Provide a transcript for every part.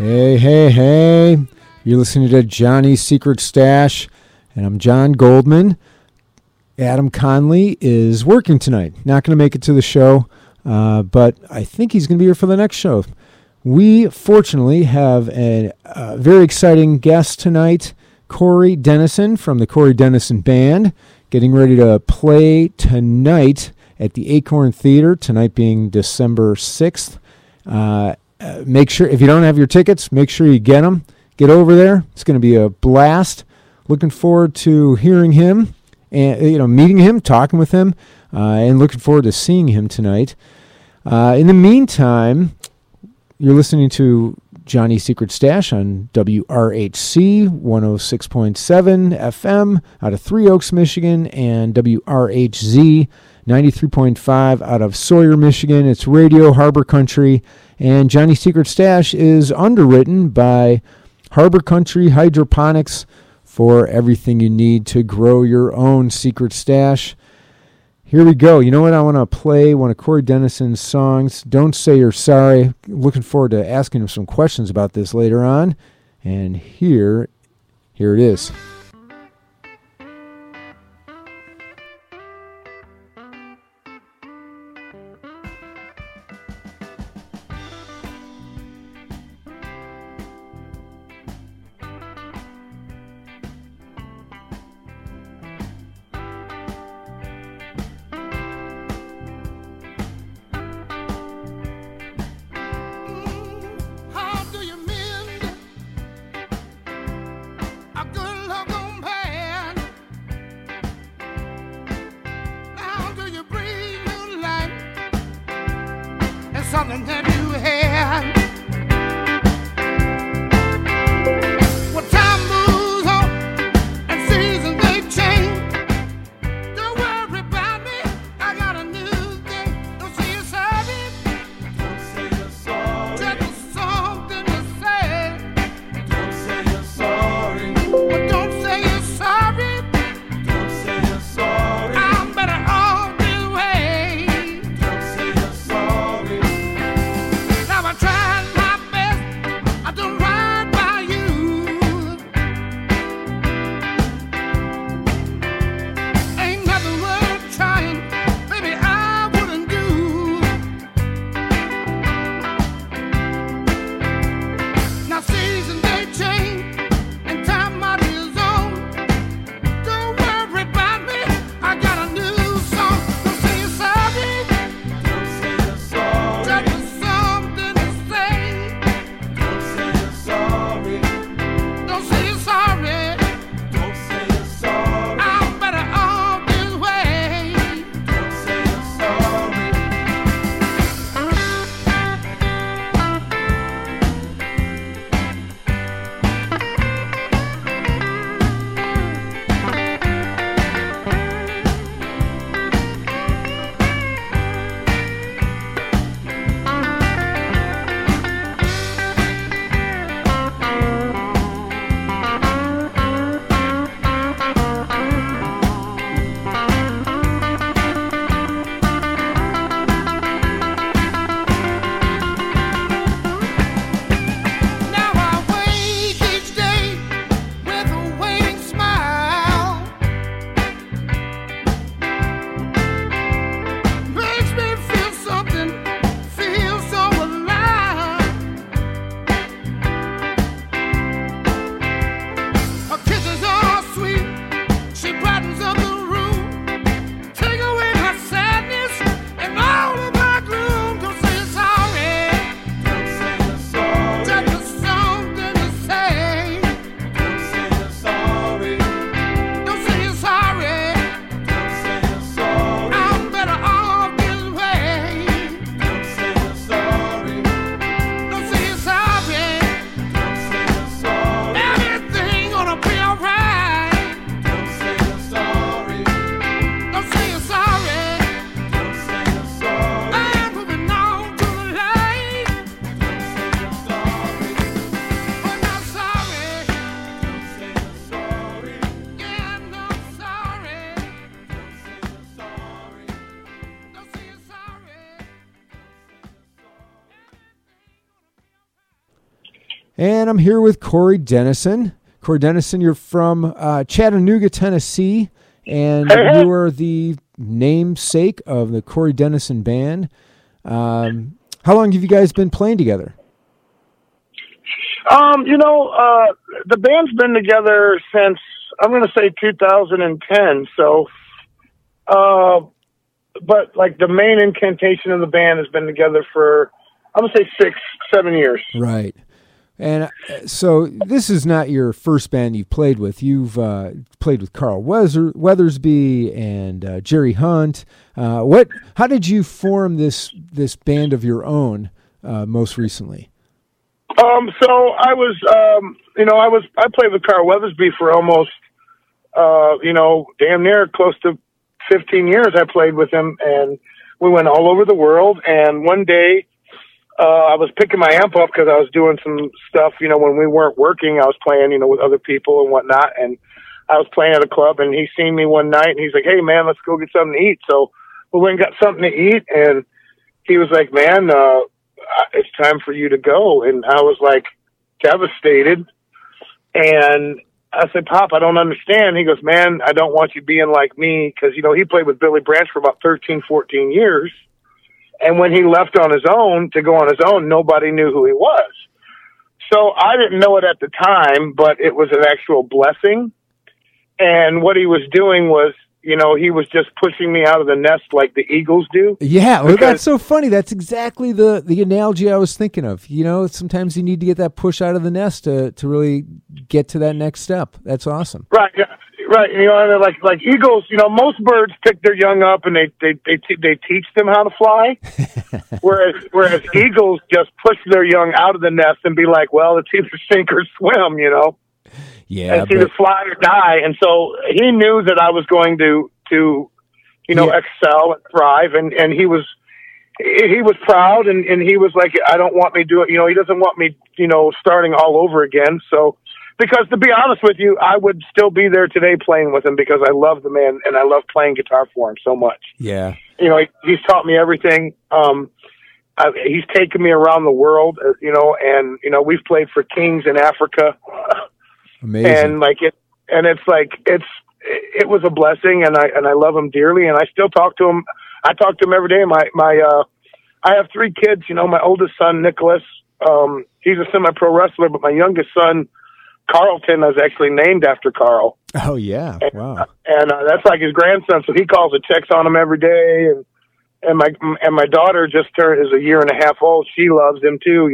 Hey, hey, hey. You're listening to Johnny's Secret Stash, and I'm John Goldman. Adam Conley is working tonight. Not going to make it to the show, but I think he's going to be here for the next show. We, fortunately, have a very exciting guest tonight, Corey Dennison from the Corey Dennison Band, getting ready to play tonight at the Acorn Theater, tonight being December 6th. Make sure, if you don't have your tickets, make sure you get them. Get over there. It's going to be a blast. Looking forward to hearing him and, you know, meeting him, talking with him, and looking forward to seeing him tonight. In the meantime, you're listening to Johnny's Secret Stash on WRHC 106.7 FM out of Three Oaks, Michigan, and WRHZ 93.5 out of Sawyer, Michigan. It's Radio Harbor Country, and Johnny's Secret Stash is underwritten by Harbor Country Hydroponics for everything you need to grow your own secret stash. Here we go. You know what? I want to play one of Corey Dennison's songs, Don't Say You're Sorry. Looking forward to asking him some questions about this later on. And here it is. I And I'm here with Corey Dennison. Corey Dennison, you're from Chattanooga, Tennessee, and you are the namesake of the Corey Dennison Band. How long have you guys been playing together? The band's been together since, I'm going to say 2010. So, but like the main incantation of the band has been together for, I'm going to say 6-7 years. Right. And so this is not your first band you've played with. You've played with Carl Weathersby and Jerry Hunt. How did you form this band of your own most recently? I played with Carl Weathersby for almost, damn near close to 15 years I played with him, and we went all over the world. And one day, I was picking my amp up because I was doing some stuff, when we weren't working, I was playing, with other people and whatnot. And I was playing at a club, and he seen me one night, and he's like, "Hey man, let's go get something to eat." So we went and got something to eat, and he was like, "Man, it's time for you to go." And I was like devastated. And I said, "Pop, I don't understand." He goes, "Man, I don't want you being like me." Cause he played with Billy Branch for about 13, 14 years. And when he left on his own to go on his own, nobody knew who he was. So I didn't know it at the time, but it was an actual blessing. And what he was doing was, he was just pushing me out of the nest like the Eagles do. Yeah, well, that's so funny. That's exactly the analogy I was thinking of. Sometimes you need to get that push out of the nest to really get to that next step. That's awesome. Right, yeah, right. Like Eagles, most birds pick their young up and they teach them how to fly, whereas Eagles just push their young out of the nest and be like, well, it's either sink or swim, Yeah, and either fly or die. And so he knew that I was going to excel and thrive. And he was proud, and he was like, I don't want me doing, he doesn't want me, starting all over again. So, because to be honest with you, I would still be there today playing with him because I love the man and I love playing guitar for him so much. Yeah. He's taught me everything. He's taken me around the world, and we've played for kings in Africa. Amazing. And it was a blessing, and I love him dearly, and I still talk to him. I talk to him every day. I have three kids. My oldest son Nicholas, he's a semi-pro wrestler, but my youngest son Carlton is actually named after Carl. Oh yeah, wow! And that's like his grandson, so he calls and checks on him every day. And my daughter is a 1.5 years old. She loves him too.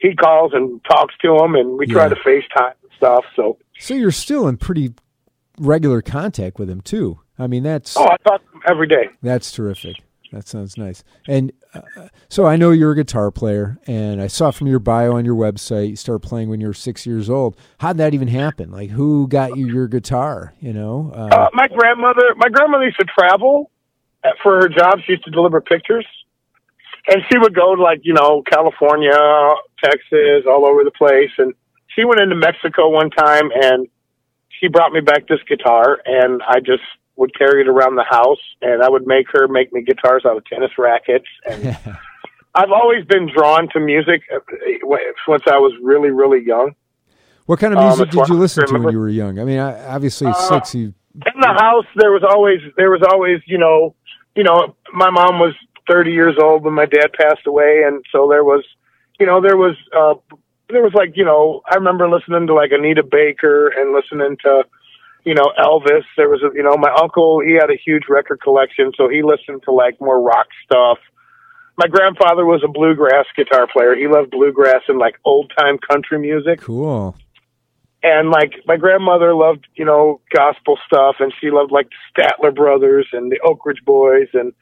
He calls and talks to him, and we try to FaceTime and stuff. So you're still in pretty regular contact with him too. I mean, I talk to him every day. That's terrific. That sounds nice. And so I know you're a guitar player, and I saw from your bio on your website you started playing when you were 6 years old. How'd that even happen? Like, who got you your guitar? My grandmother used to travel for her job. She used to deliver pictures. And she would go to California, Texas, all over the place. And she went into Mexico one time, and she brought me back this guitar, and I just would carry it around the house, and I would make her make me guitars out of tennis rackets. And I've always been drawn to music since I was really, really young. What kind of music did you listen to when you were young? I mean, obviously six. In the house, there was always, my mom was 30 years old when my dad passed away. And so there was I remember listening to Anita Baker and listening to, Elvis. There was my uncle, he had a huge record collection. So he listened to more rock stuff. My grandfather was a bluegrass guitar player. He loved bluegrass and old time country music. Cool. And my grandmother loved, gospel stuff. And she loved the Statler Brothers and the Oak Ridge Boys. And,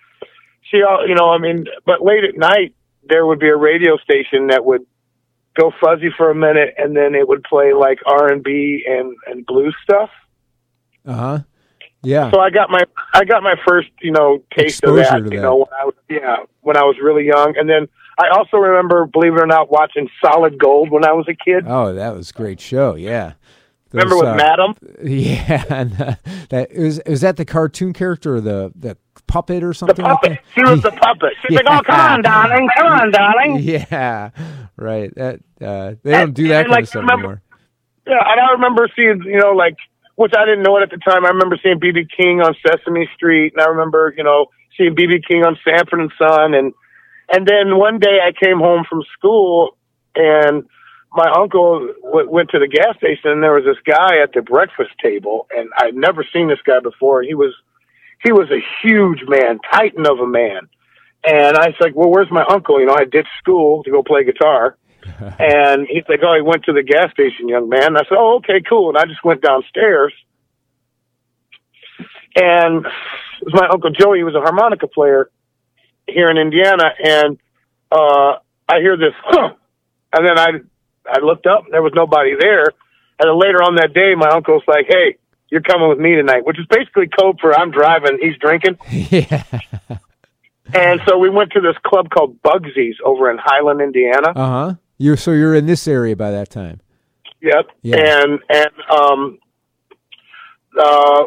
but late at night, there would be a radio station that would go fuzzy for a minute, and then it would play R&B and blues stuff. Uh-huh. Yeah. So I got my first, taste of that, when I was really young. And then I also remember, believe it or not, watching Solid Gold when I was a kid. Oh, that was a great show, yeah. Remember with Madam? Yeah. And was that the cartoon character or the puppet or something? The puppet. She was the puppet. She's like, "Oh, come on, darling. Come on, darling." Yeah. Right. They don't do that kind of stuff anymore. Yeah, and I remember seeing, you know, like, which I didn't know it at the time. I remember seeing B.B. King on Sesame Street, and I remember, you know, seeing B.B. King on Sanford and Son. And then one day I came home from school, and my uncle went to the gas station, and there was this guy at the breakfast table, and I'd never seen this guy before. He was a huge man, titan of a man. And I was like, well, where's my uncle? You know, I ditched school to go play guitar. And he's like, oh, he went to the gas station, young man. And I said, oh, okay, cool. And I just went downstairs. And it was my Uncle Joey. He was a harmonica player here in Indiana. And I hear this, and then I looked up. And there was nobody there. And then later on that day, my uncle's like, hey, you're coming with me tonight, which is basically code for I'm driving, he's drinking. Yeah. And so we went to this club called Bugsy's over in Highland, Indiana. Uh-huh. So you're in this area by that time. Yep. Yeah. And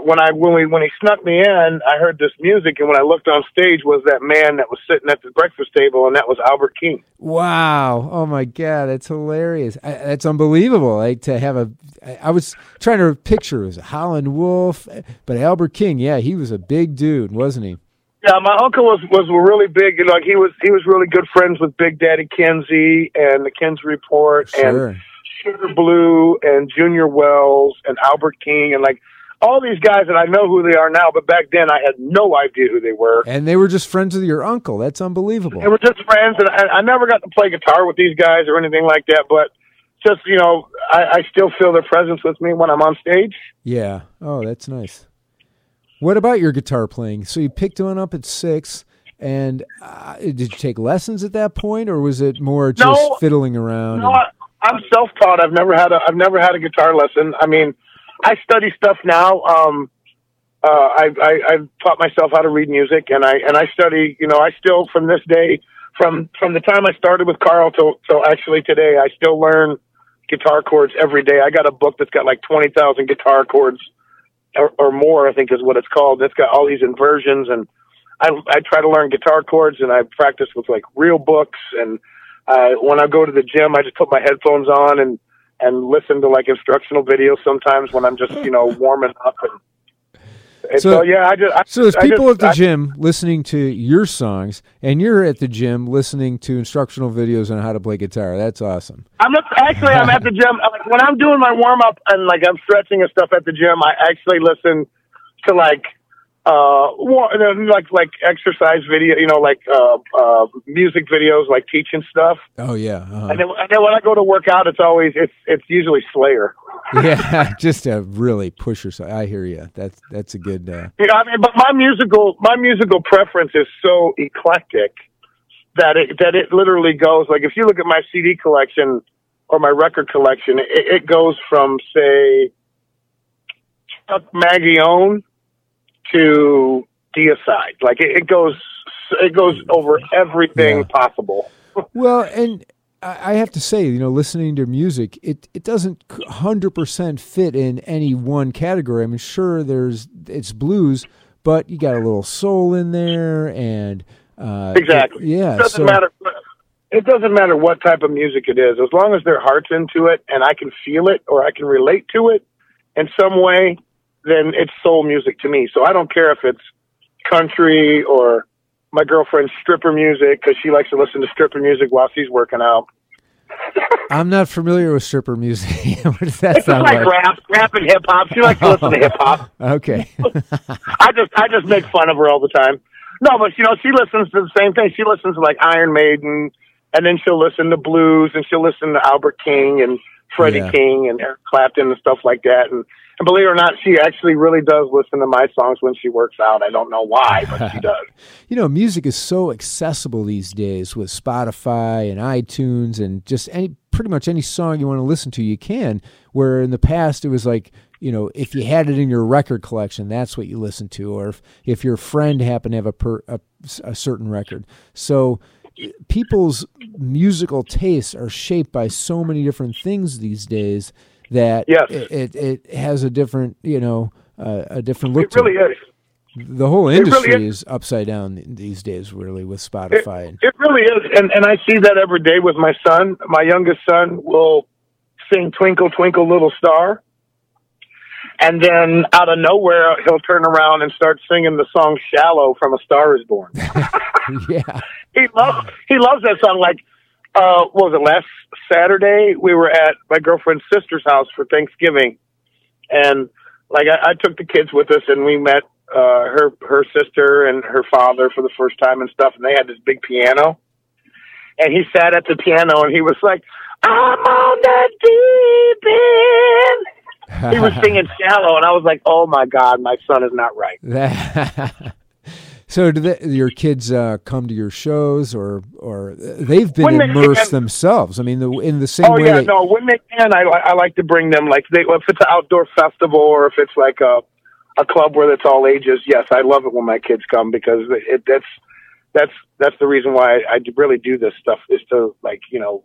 when he snuck me in, I heard this music, and when I looked on stage was that man that was sitting at the breakfast table, and that was Albert King. Wow. Oh my God, that's hilarious. That's unbelievable. Like to have I was trying to picture it was Howlin' Wolf, but Albert King, yeah, he was a big dude, wasn't he? Yeah, my uncle was really big. You know, like he was really good friends with Big Daddy Kinsey and the Kinsey Report, sure, and Sugar Blue and Junior Wells and Albert King and like all these guys that I know who they are now, but back then I had no idea who they were. And they were just friends with your uncle. That's unbelievable. They were just friends, and I never got to play guitar with these guys or anything like that, but just, you know, I still feel their presence with me when I'm on stage. Yeah. Oh, that's nice. What about your guitar playing? So you picked one up at 6, and did you take lessons at that point, or was it more just fiddling around? No, I'm self-taught. I've never had a guitar lesson. I mean, I study stuff now. I've taught myself how to read music, and I study. You know, I still from this day, from the time I started with Carl till actually today, I still learn guitar chords every day. I got a book that's got like 20,000 guitar chords. Or more, I think is what it's called. It's got all these inversions, and I try to learn guitar chords, and I practice with like real books. And when I go to the gym, I just put my headphones on and listen to like instructional videos sometimes when I'm just, you know, warming up. So there's people at the gym listening to your songs, and you're at the gym listening to instructional videos on how to play guitar. That's awesome. I'm at the gym. Like, when I'm doing my warm up and like I'm stretching and stuff at the gym, I actually listen to like exercise video, you know, like music videos, like teaching stuff. Oh yeah. Uh-huh. And then when I go to work out, it's usually Slayer. Yeah, just to really push yourself. I hear you. That's a good. You know, I mean, but my musical preference is so eclectic that it literally goes like if you look at my CD collection or my record collection, it goes from say Chuck Mangione to Deicide. Like it goes over everything possible. Well, and I have to say, you know, listening to music, it doesn't 100% fit in any one category. I mean, sure, it's blues, but you got a little soul in there, and exactly, yeah. It doesn't matter. It doesn't matter what type of music it is, as long as their heart's into it, and I can feel it or I can relate to it in some way. Then it's soul music to me. So I don't care if it's country or my girlfriend's stripper music because she likes to listen to stripper music while she's working out. I'm not familiar with stripper music. What does that sound like? Rap and hip hop. She likes to listen to hip hop. Okay. I just make fun of her all the time. No, but you know, she listens to the same thing. She listens to like Iron Maiden, and then she'll listen to blues, and she'll listen to Albert King and Freddie King and Eric Clapton and stuff like that. And believe it or not, she actually really does listen to my songs when she works out. I don't know why, but she does. You know, music is so accessible these days with Spotify and iTunes and just pretty much any song you want to listen to, you can. Where in the past it was like, you know, if you had it in your record collection, that's what you listened to, or if your friend happened to have a certain record. So people's musical tastes are shaped by so many different things these days that it has a different look. It really is. The whole industry really is upside down these days, really, with Spotify. It really is, and I see that every day with my son. My youngest son will sing Twinkle, Twinkle, Little Star, and then out of nowhere, he'll turn around and start singing the song Shallow from A Star Is Born. Yeah. He loves that song. Like, what was it, last Saturday? We were at my girlfriend's sister's house for Thanksgiving, and like I took the kids with us, and we met her sister and her father for the first time and stuff, and they had this big piano, and he sat at the piano and he was like, I'm on the deep end. He was singing Shallow, and I was like, oh my God, my son is not right. So do your kids come to your shows, or they've been immersed themselves? I mean, in the same way. Oh yeah, no, when they can, I like to bring them, like, if it's an outdoor festival or if it's like a club where it's all ages. Yes, I love it when my kids come, because that's the reason why I really do this stuff, is to, like, you know,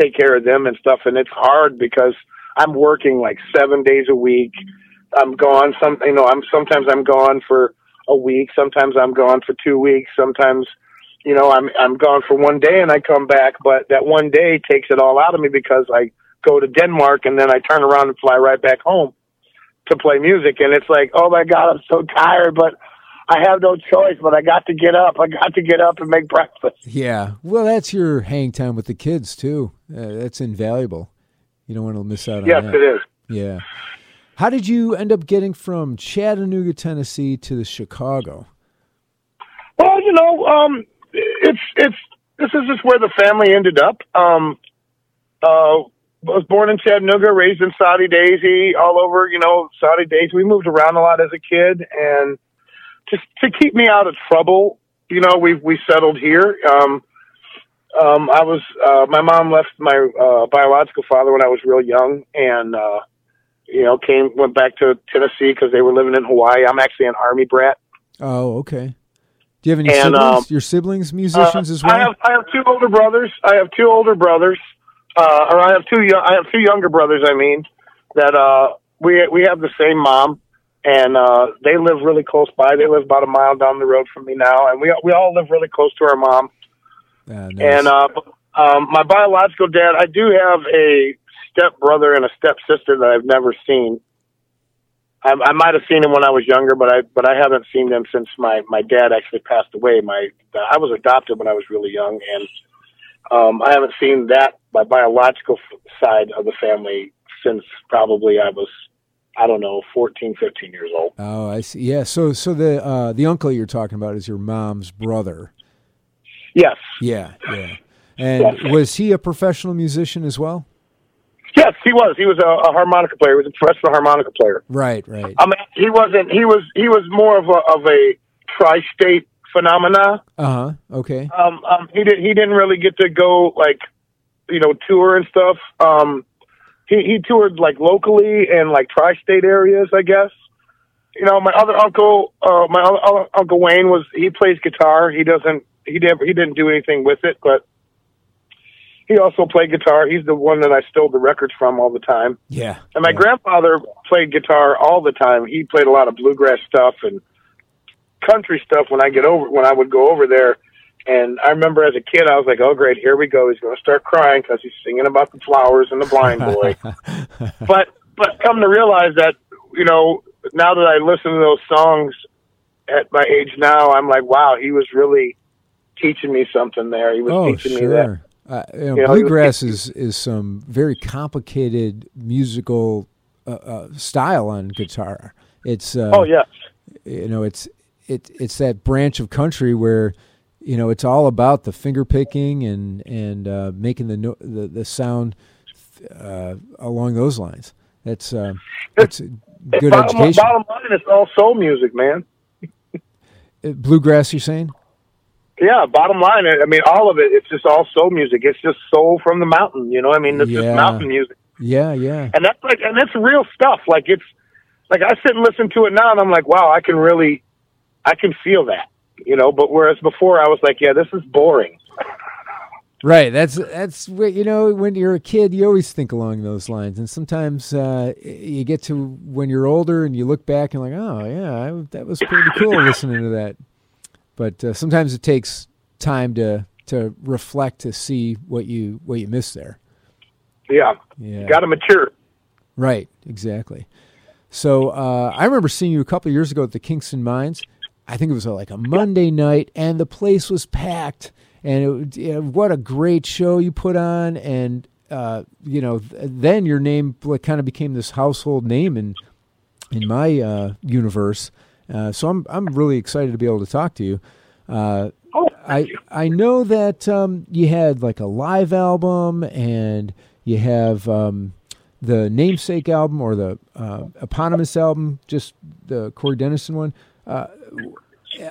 take care of them and stuff. And it's hard because I'm working like 7 days a week. I'm gone. Sometimes I'm gone for a week. Sometimes I'm gone for 2 weeks. Sometimes, you know, I'm gone for 1 day and I come back, but that 1 day takes it all out of me, because I go to Denmark and then I turn around and fly right back home to play music. And it's like, oh my God, I'm so tired, but I have no choice, but I got to get up and make breakfast. Yeah. Well, that's your hang time with the kids too. That's invaluable. You don't want to miss out on that. Yes, it is. Yeah. How did you end up getting from Chattanooga, Tennessee to the Chicago? Well, you know, this is just where the family ended up. I was born in Chattanooga, raised in Soddy Daisy, all over, you know, Soddy Daisy. We moved around a lot as a kid, and just to keep me out of trouble, you know, we settled here. My mom left my biological father when I was real young, and, you know, went back to Tennessee because they were living in Hawaii. I'm actually an Army brat. Oh, okay. Do you have any siblings? Your siblings musicians as well? I have two older brothers. I have two younger brothers. I mean, that we have the same mom, and they live really close by. They live about a mile down the road from me now, and we all live really close to our mom. Nice. And my biological dad, I do have a stepbrother and a stepsister that I've never seen. I might have seen him when I was younger, but I haven't seen them since my dad actually passed away. I was adopted when I was really young, and I haven't seen my biological side of the family since probably I was, I don't know, 14, 15 years old. Oh, I see. Yeah. So the uncle you're talking about is your mom's brother. Yes. Yeah. Yeah. And yes. Was he a professional musician as well? Yes, he was. He was a harmonica player. He was a professional harmonica player. Right. Right. I mean, he wasn't. He was more of a tri-state phenomena. Uh huh. Okay. He didn't really get to go, like, you know, tour and stuff. He toured like locally and like tri-state areas, I guess. You know, my other uncle Wayne he plays guitar. He didn't do anything with it, but he also played guitar. He's the one that I stole the records from all the time. Yeah. And my grandfather played guitar all the time. He played a lot of bluegrass stuff and country stuff when I would go over there. And I remember as a kid, I was like, oh, great, here we go. He's going to start crying because he's singing about the flowers and the blind boy. But come to realize that, you know, now that I listen to those songs at my age now, I'm like, wow, he was really teaching me something there. He was teaching me that. You know, bluegrass is some very complicated musical style on guitar. It's you know, it's that branch of country where, you know, it's all about the finger picking and making the sound along those lines. That's a good education. Bottom line, it's all soul music, man. Bluegrass, you're saying? Yeah, bottom line, I mean, all of it, it's just all soul music. It's just soul from the mountain, you know? I mean, it's just mountain music. Yeah, yeah. And that's like, and it's real stuff. Like, it's like I sit and listen to it now, and I'm like, wow, I can feel that, you know? But whereas before I was like, yeah, this is boring. Right. That's what, you know, when you're a kid, you always think along those lines. And sometimes you get to when you're older and you look back and like, oh, yeah, that was pretty cool listening to that. But sometimes it takes time to reflect to see what you missed there. Yeah. You got to mature. Right. Exactly. So I remember seeing you a couple of years ago at the Kingston Mines. I think it was like a Monday night, and the place was packed. And what a great show you put on. And, then your name kind of became this household name in my universe. So I'm really excited to be able to talk to you. I know that you had like a live album, and you have the namesake album or the eponymous album, just the Corey Dennison one.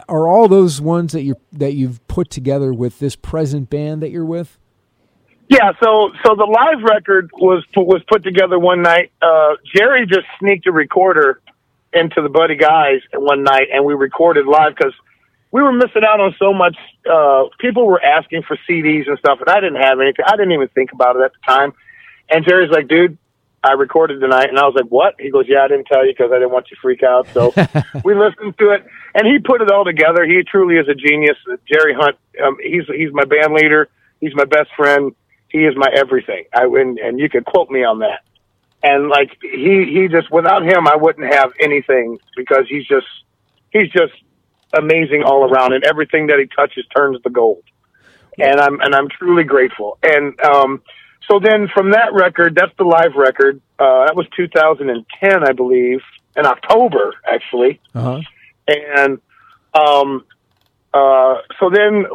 Are all those ones that you've put together with this present band that you're with? Yeah, so the live record was put together one night. Jerry just sneaked a recorder into the Buddy Guys one night, and we recorded live because we were missing out on so much. People were asking for CDs and stuff, and I didn't have anything. I didn't even think about it at the time. And Jerry's like, dude, I recorded tonight. And I was like, what? He goes, yeah, I didn't tell you because I didn't want you to freak out. So we listened to it, and he put it all together. He truly is a genius. Jerry Hunt, he's my band leader. He's my best friend. He is my everything. And you can quote me on that. And, like, he just, without him, I wouldn't have anything, because he's just amazing all around, and everything that he touches turns to gold. And I'm truly grateful. And so then from that record, that's the live record. That was 2010, I believe, in October, actually. Uh-huh. And so then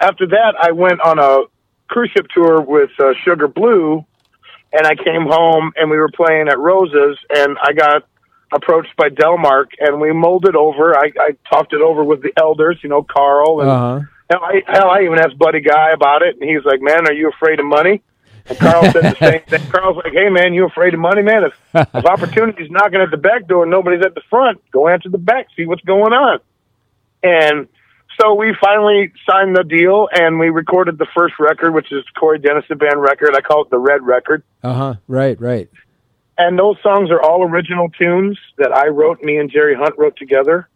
after that, I went on a cruise ship tour with Sugar Blue, and I came home, and we were playing at Rose's, and I got approached by Delmark, and we molded over. I talked it over with the elders, Carl, and I even asked Buddy Guy about it, and he's like, man, are you afraid of money? And Carl said the same thing. Carl's like, hey, man, you afraid of money, man? If opportunity's knocking at the back door and nobody's at the front, go answer the back, see what's going on. And so we finally signed the deal, and we recorded the first record, which is Corey Dennison Band record. I call it the Red Record. Uh-huh, right. And those songs are all original tunes that I wrote, me and Jerry Hunt wrote together.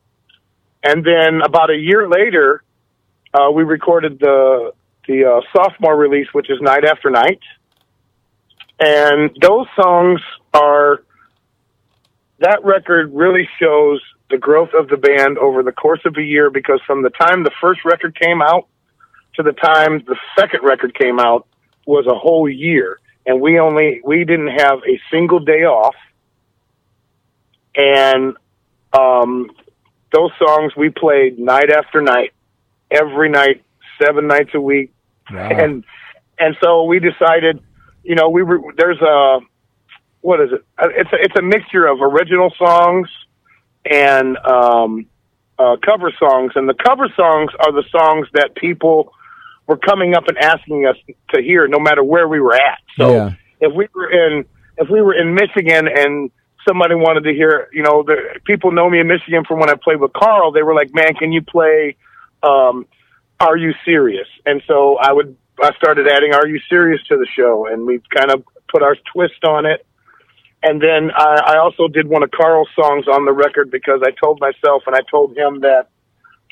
And then about a year later, we recorded the sophomore release, which is Night After Night. And those songs that record really shows the growth of the band over the course of a year, because from the time the first record came out to the time the second record came out was a whole year. And we didn't have a single day off. And those songs we played night after night, every night, 7 nights a week. Wow. And so we decided, there's a, what is it? It's a mixture of original songs and cover songs. And the cover songs are the songs that people were coming up and asking us to hear, no matter where we were at. So if we were in Michigan and somebody wanted to hear, people know me in Michigan from when I played with Carl, they were like, man, can you play Are You Serious? And so I started adding Are You Serious to the show, and we kind of put our twist on it. And then I also did one of Carl's songs on the record, because I told myself and I told him that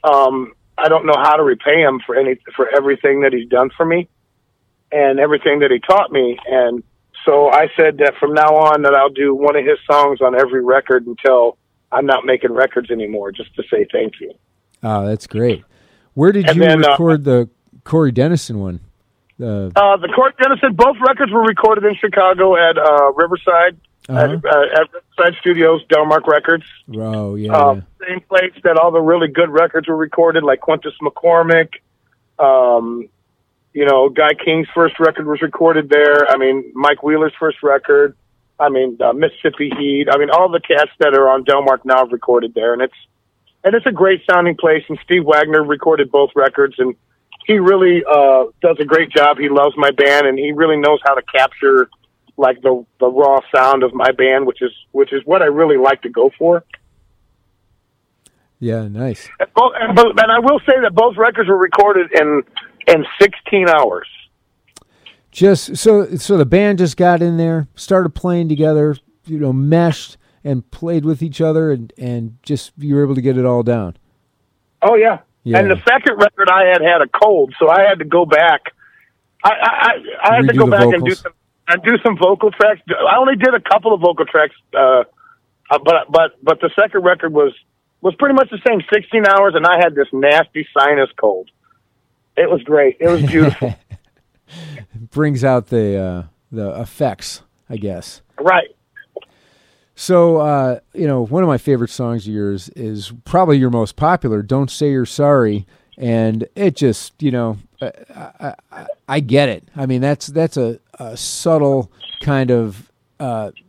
I don't know how to repay him for everything that he's done for me and everything that he taught me. And so I said that from now on that I'll do one of his songs on every record until I'm not making records anymore, just to say thank you. Oh, that's great. Where did you record the Corey Dennison one? The Corey Dennison, both records were recorded in Chicago at Riverside. Uh-huh. At Riverside Studios, Delmark Records. Oh, yeah, same place that all the really good records were recorded, like Quintus McCormick. Guy King's first record was recorded there. I mean, Mike Wheeler's first record. I mean, Mississippi Heat. I mean, all the cats that are on Delmark now have recorded there, and it's a great sounding place. And Steve Wagner recorded both records, and he really does a great job. He loves my band, and he really knows how to capture like the raw sound of my band, which is what I really like to go for. Yeah, nice. And I will say that both records were recorded in 16 hours. So the band just got in there, started playing together, you know, meshed and played with each other, and just you were able to get it all down. Oh, yeah. Yeah. And the second record I had a cold, so I had to go back. I had to go back and do some vocal tracks. I only did a couple of vocal tracks, but the second record was pretty much the same, 16 hours, and I had this nasty sinus cold. It was great. It was beautiful. It brings out the effects, I guess. Right. So, one of my favorite songs of yours is probably your most popular, Don't Say You're Sorry, and it just, I get it. I mean, that's a subtle kind of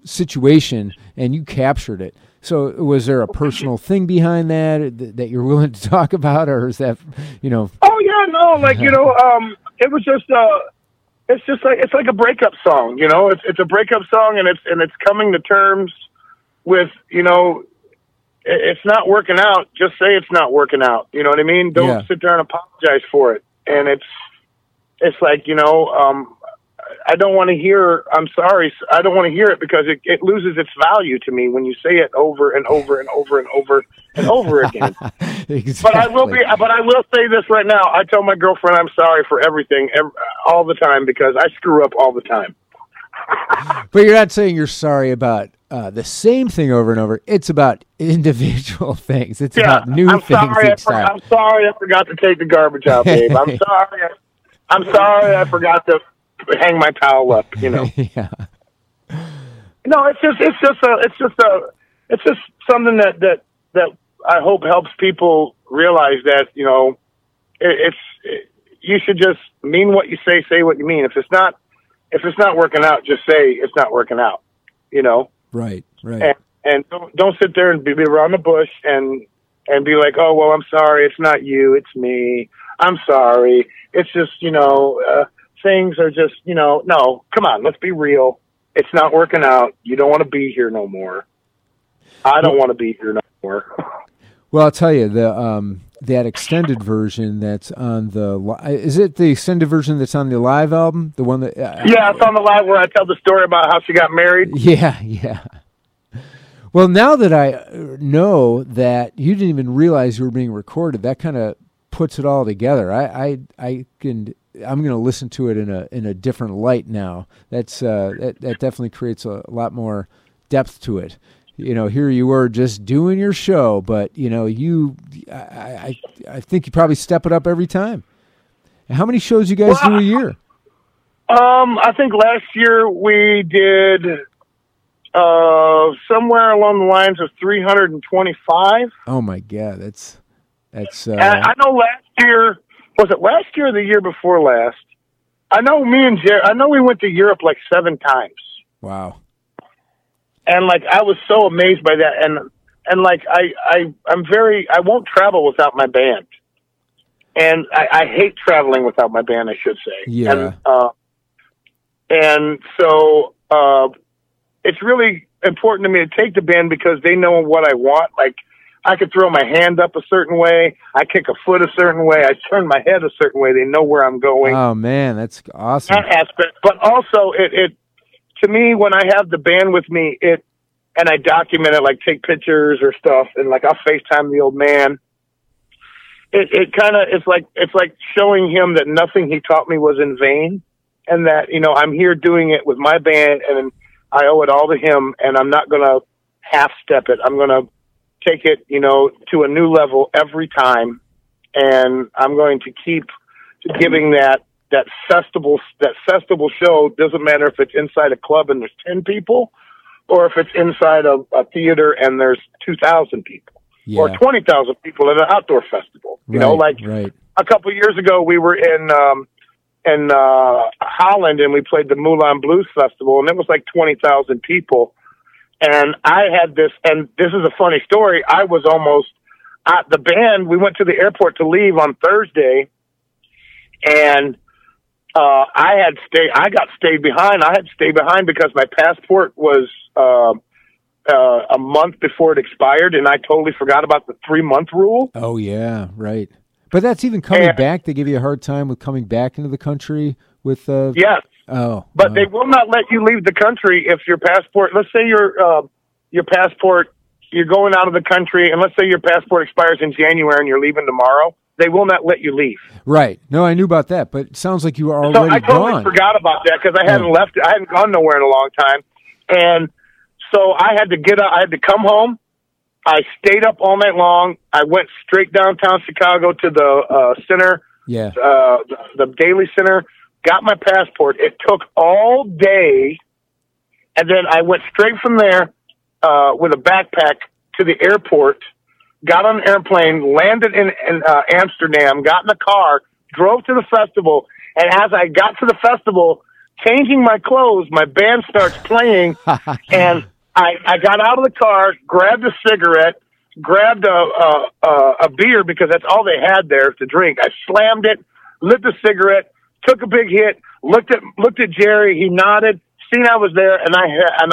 situation, and you captured it. So was there a personal thing behind that you're willing to talk about, or is that, Oh, yeah, no, it was just... It's just like it's like a breakup song, It's a breakup song, and it's coming to terms with, it's not working out. Just say it's not working out. You know what I mean? Don't sit there and apologize for it. And it's like I don't want to hear I'm sorry. I don't want to hear it because it loses its value to me when you say it over and over and over and over and over again. Exactly. But I will say this right now. I tell my girlfriend I'm sorry for everything all the time because I screw up all the time. But you're not saying you're sorry about the same thing over and over. It's about individual things. It's about new things each time. I'm sorry I forgot to take the garbage out, babe. I'm sorry I forgot to hang my towel up. Yeah. No, it's just something that I hope helps people realize that, you should just mean what you say, say what you mean. If it's not working out, just say it's not working out, Right. And don't sit there and be around the bush and be like, oh, well, I'm sorry. It's not you. It's me. I'm sorry. It's just, things are just, no, come on, let's be real. It's not working out. You don't want to be here no more. I don't want to be here no more. Well, I'll tell you, that extended version that's on is it the extended version that's on the live album? The one that it's on the live where I tell the story about how she got married. Yeah. Well, now that I know that you didn't even realize you were being recorded, that kind of puts it all together. I'm going to listen to it in a different light now. That's that definitely creates a lot more depth to it. Here you were just doing your show, but I think you probably step it up every time. How many shows you guys do a year? I think last year we did somewhere along the lines of 325. Oh my God, that's. I know last year. Was it last year or the year before last? I know me and Jerry, we went to Europe like 7 times. Wow. And like, I was so amazed by that. And like, I won't travel without my band. And I hate traveling without my band, I should say. Yeah. And so it's really important to me to take the band because they know what I want. Like, I could throw my hand up a certain way. I kick a foot a certain way. I turn my head a certain way. They know where I'm going. Oh man, that's awesome. That aspect, but also it to me when I have the band with me, and I document it, like take pictures or stuff, and like I'll FaceTime the old man. It kind of it's like showing him that nothing he taught me was in vain, and that I'm here doing it with my band, and I owe it all to him, and I'm not gonna half step it. I'm gonna take it, to a new level every time. And I'm going to keep giving that festival show. Doesn't matter if it's inside a club and there's 10 people or if it's inside a theater and there's 2,000 people or 20,000 people at an outdoor festival. A couple of years ago we were in Holland and we played the Moulin Blues Festival and it was like 20,000 people. And I had this, and this is a funny story. I was almost the band. We went to the airport to leave on Thursday, and I had stayed behind because my passport was a month before it expired, and I totally forgot about the 3-month rule. Oh yeah, right. But that's even coming back. They give you a hard time with coming back into the country with the... Yes. Oh. But they will not let you leave the country if your passport... Let's say your passport... You're going out of the country, and let's say your passport expires in January and you're leaving tomorrow. They will not let you leave. Right. No, I knew about that, but it sounds like you were already gone. I totally forgot about that because I hadn't left. I hadn't gone nowhere in a long time. And so I had to get up. I had to come home. I stayed up all night long. I went straight downtown Chicago to the center, the Daily Center, got my passport. It took all day, and then I went straight from there with a backpack to the airport, got on an airplane, landed in Amsterdam, got in the car, drove to the festival, and as I got to the festival, changing my clothes, my band starts playing, and I got out of the car, grabbed a cigarette, grabbed a beer, because that's all they had there to drink. I slammed it, lit the cigarette, took a big hit, looked at Jerry, he nodded, seen I was there, and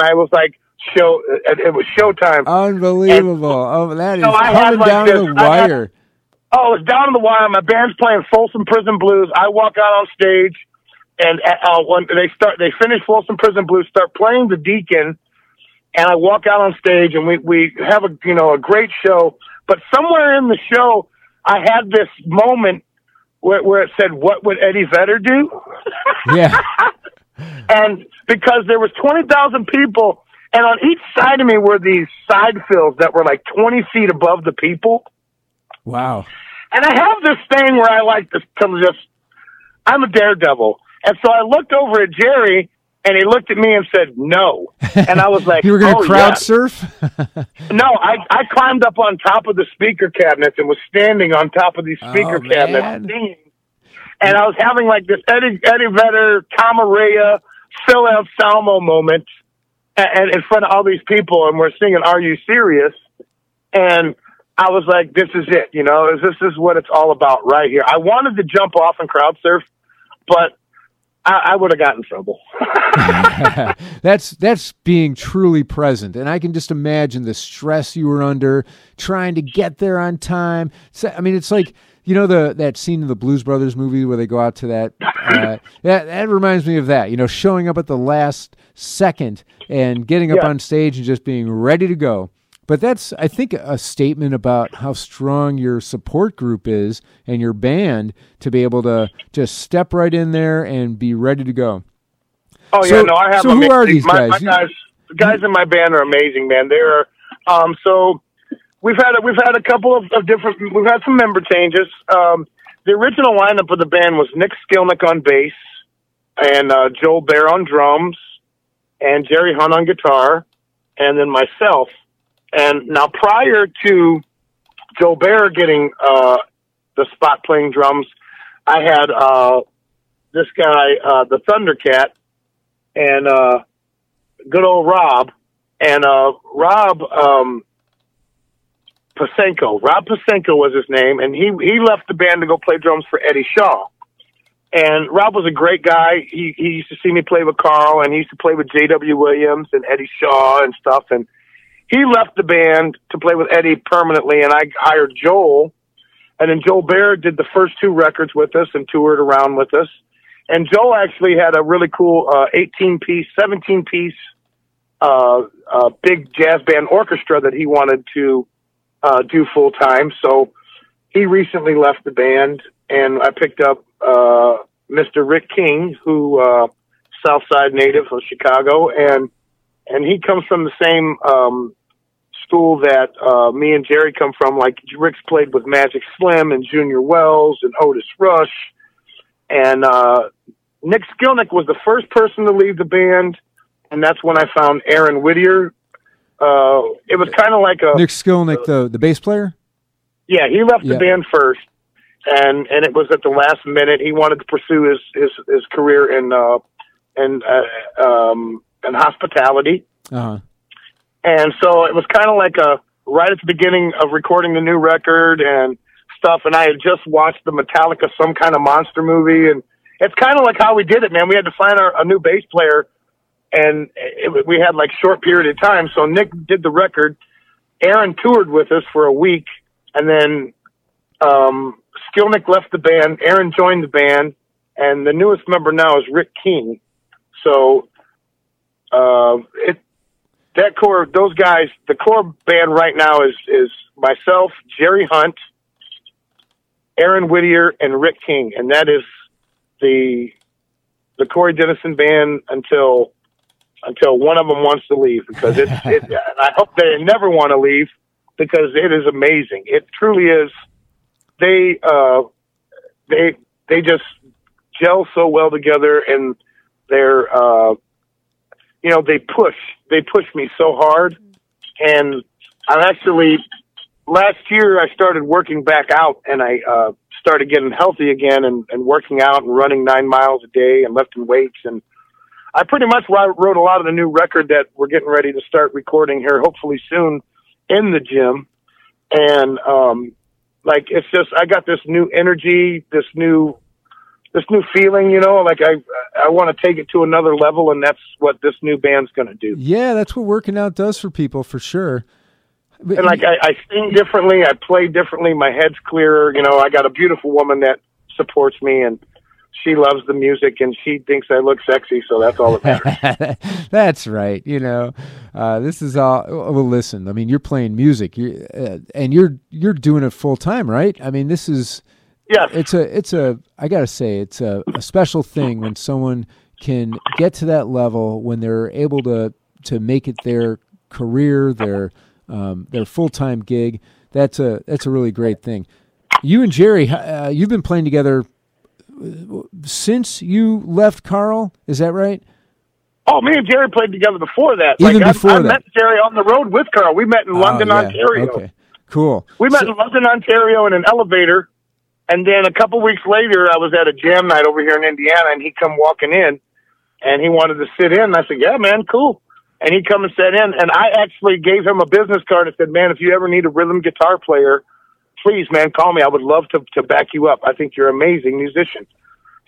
I was like, show. It was showtime. Unbelievable! And, that is so coming like down this. The wire. It's down to the wire. My band's playing Folsom Prison Blues. I walk out on stage, and when they finish Folsom Prison Blues, start playing The Deacon, and I walk out on stage, and we have a great show. But somewhere in the show, I had this moment where it said, "What would Eddie Vedder do?" Yeah, and because there was 20,000 people. And on each side of me were these side fills that were like 20 feet above the people. Wow. And I have this thing where I like to just, I'm a daredevil. And so I looked over at Jerry, and he looked at me and said, no. And I was like, you were going to crowd surf? No, I climbed up on top of the speaker cabinets and was standing on top of these speaker cabinets singing. And I was having like this Eddie Vedder, Tom Araya, Phil Anselmo moment. And in front of all these people, and we're singing "Are You Serious?" And I was like, "This is it, you know. This is what it's all about, right here." I wanted to jump off and crowd surf, but I would have gotten in trouble. That's being truly present, and I can just imagine the stress you were under trying to get there on time. So, I mean, it's like. You know that scene in the Blues Brothers movie where they go out to that? That reminds me of that, you know, showing up at the last second and getting up on stage and just being ready to go. But that's, I think, a statement about how strong your support group is and your band to be able to just step right in there and be ready to go. Oh, so, yeah, no, I have so who are these guys? The guys in my band are amazing, man. They're so... We've had a couple of different, we've had some member changes. The original lineup of the band was Nick Skilnick on bass and Joel Baer on drums and Jerry Hunt on guitar and then myself. And now prior to Joel Baer getting the spot playing drums, I had this guy, the Thundercat, and good old Rob. And Rob... Pasenko. Rob Pasenko was his name, and he left the band to go play drums for Eddie Shaw. And Rob was a great guy. He used to see me play with Carl, and he used to play with JW Williams and Eddie Shaw and stuff. And he left the band to play with Eddie permanently, and I hired Joel. And then Joel Baer did the first two records with us and toured around with us. And Joel actually had a really cool 17-piece big jazz band orchestra that he wanted to do full time. So he recently left the band, and I picked up Mr. Rick King, who Southside native of Chicago, and he comes from the same school that me and Jerry come from. Like Rick's played with Magic Slim and Junior Wells and Otis Rush, and Nick Skilnick was the first person to leave the band, and that's when I found Aaron Whittier. It was kind of like a Nick Skilnick, the bass player. Yeah, he left the band first, and it was at the last minute. He wanted to pursue his career in hospitality, and so it was kind of like a right at the beginning of recording the new record and stuff. And I had just watched the Metallica Some Kind of Monster movie, and it's kind of like how we did it, man. We had to find a new bass player. And we had like short period of time. So Nick did the record. Aaron toured with us for a week. And then Skilnick left the band. Aaron joined the band. And the newest member now is Rick King. So the core band right now is myself, Jerry Hunt, Aaron Whittier, and Rick King. And that is the Corey Dennison Band until one of them wants to leave, because and I hope they never want to leave, because it is amazing. It truly is. They just gel so well together, and they're they push me so hard. And I'm actually, last year I started working back out, and I started getting healthy again and working out and running 9 miles a day and lifting weights, and I pretty much wrote a lot of the new record that we're getting ready to start recording here hopefully soon in the gym. And it's just, I got this new energy, this new feeling, you know, like I want to take it to another level, and that's what this new band's going to do. Yeah, that's what working out does for people, for sure. But and I sing differently, I play differently, my head's clearer, you know. I got a beautiful woman that supports me, and she loves the music, and she thinks I look sexy, so that's all that matters. That's right, you know. This is all. Well, listen, I mean, you're playing music, and you're doing it full time, right? I mean, this is. Yes. It's a. I gotta say, it's a special thing when someone can get to that level, when they're able to make it their career, their full time gig. That's a really great thing. You and Jerry, you've been playing together since you left Carl, is that right? Oh, me and Jerry played together before that. I met Jerry on the road with Carl. We met in London, Ontario. Okay, cool. We met in London, Ontario, in an elevator, and then a couple weeks later, I was at a jam night over here in Indiana, and he come walking in, and he wanted to sit in. And I said, "Yeah, man, cool." And he come and sat in, and I actually gave him a business card and said, "Man, if you ever need a rhythm guitar player, please, man, call me. I would love to back you up. I think you're an amazing musician."